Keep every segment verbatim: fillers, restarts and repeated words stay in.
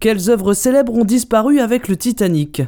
Quelles œuvres célèbres ont disparu avec le Titanic ?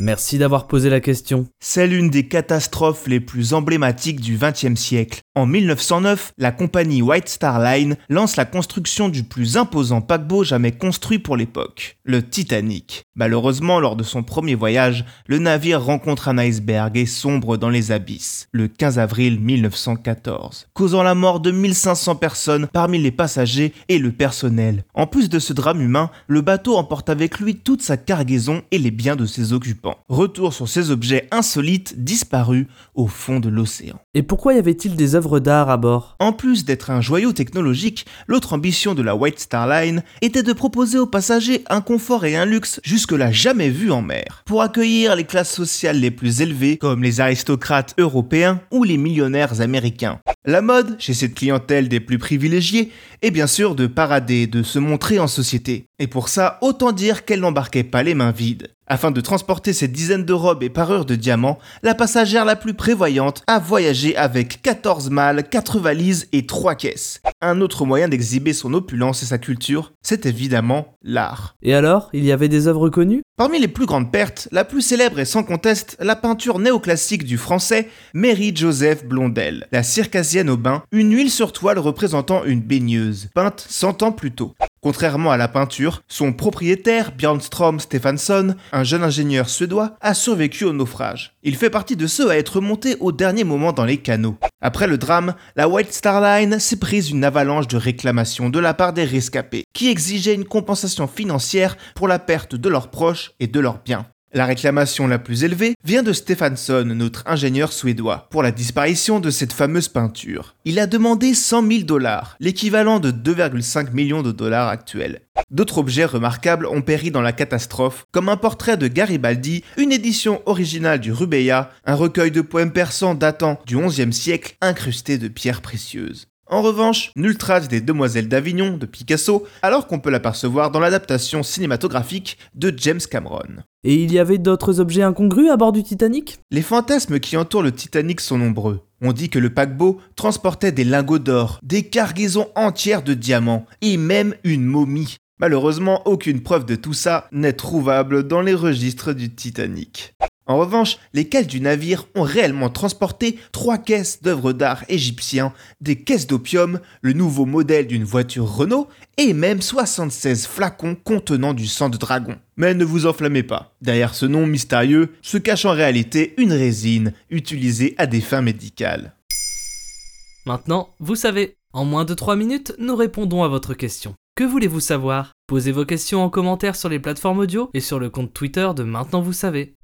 Merci d'avoir posé la question. C'est l'une des catastrophes les plus emblématiques du vingtième siècle. En mille neuf cent neuf, la compagnie White Star Line lance la construction du plus imposant paquebot jamais construit pour l'époque, le Titanic. Malheureusement, lors de son premier voyage, le navire rencontre un iceberg et sombre dans les abysses, le quinze avril mille neuf cent quatorze, causant la mort de mille cinq cents personnes parmi les passagers et le personnel. En plus de ce drame humain, le bateau emporte avec lui toute sa cargaison et les biens de ses occupants. Retour sur ces objets insolites disparus au fond de l'océan. Et pourquoi y avait-il des œuvres d'art à bord ? En plus d'être un joyau technologique, l'autre ambition de la White Star Line était de proposer aux passagers un confort et un luxe jusque-là jamais vus en mer, pour accueillir les classes sociales les plus élevées, comme les aristocrates européens ou les millionnaires américains. La mode, chez cette clientèle des plus privilégiés, est bien sûr de parader, de se montrer en société. Et pour ça, autant dire qu'elle n'embarquait pas les mains vides. Afin de transporter cette dizaine de robes et parures de diamants, la passagère la plus prévoyante a voyagé avec quatorze malles, quatre valises et trois caisses. Un autre moyen d'exhiber son opulence et sa culture, c'est évidemment l'art. Et alors, il y avait des œuvres connues ? Parmi les plus grandes pertes, la plus célèbre est sans conteste la peinture néoclassique du français Marie-Joseph Blondel, La circassienne au bain, une huile sur toile représentant une baigneuse, peinte cent ans plus tôt. Contrairement à la peinture, son propriétaire, Bjorn Strom Stefansson, un jeune ingénieur suédois, a survécu au naufrage. Il fait partie de ceux à être montés au dernier moment dans les canaux. Après le drame, la White Star Line s'est prise une avalanche de réclamations de la part des rescapés, qui exigeaient une compensation financière pour la perte de leurs proches et de leurs biens. La réclamation la plus élevée vient de Stefansson, notre ingénieur suédois, pour la disparition de cette fameuse peinture. Il a demandé cent mille dollars, l'équivalent de deux virgule cinq millions de dollars actuels. D'autres objets remarquables ont péri dans la catastrophe, comme un portrait de Garibaldi, une édition originale du Rubeya, un recueil de poèmes persans datant du onzième siècle incrusté de pierres précieuses. En revanche, nulle trace des Demoiselles d'Avignon de Picasso, alors qu'on peut l'apercevoir dans l'adaptation cinématographique de James Cameron. Et il y avait d'autres objets incongrus à bord du Titanic ? Les fantasmes qui entourent le Titanic sont nombreux. On dit que le paquebot transportait des lingots d'or, des cargaisons entières de diamants et même une momie. Malheureusement, aucune preuve de tout ça n'est trouvable dans les registres du Titanic. En revanche, les cales du navire ont réellement transporté trois caisses d'œuvres d'art égyptiens, des caisses d'opium, le nouveau modèle d'une voiture Renault, et même soixante-seize flacons contenant du sang de dragon. Mais ne vous enflammez pas, derrière ce nom mystérieux se cache en réalité une résine utilisée à des fins médicales. Maintenant, vous savez, en moins de trois minutes, nous répondons à votre question. Que voulez-vous savoir ? Posez vos questions en commentaire sur les plateformes audio et sur le compte Twitter de Maintenant vous savez.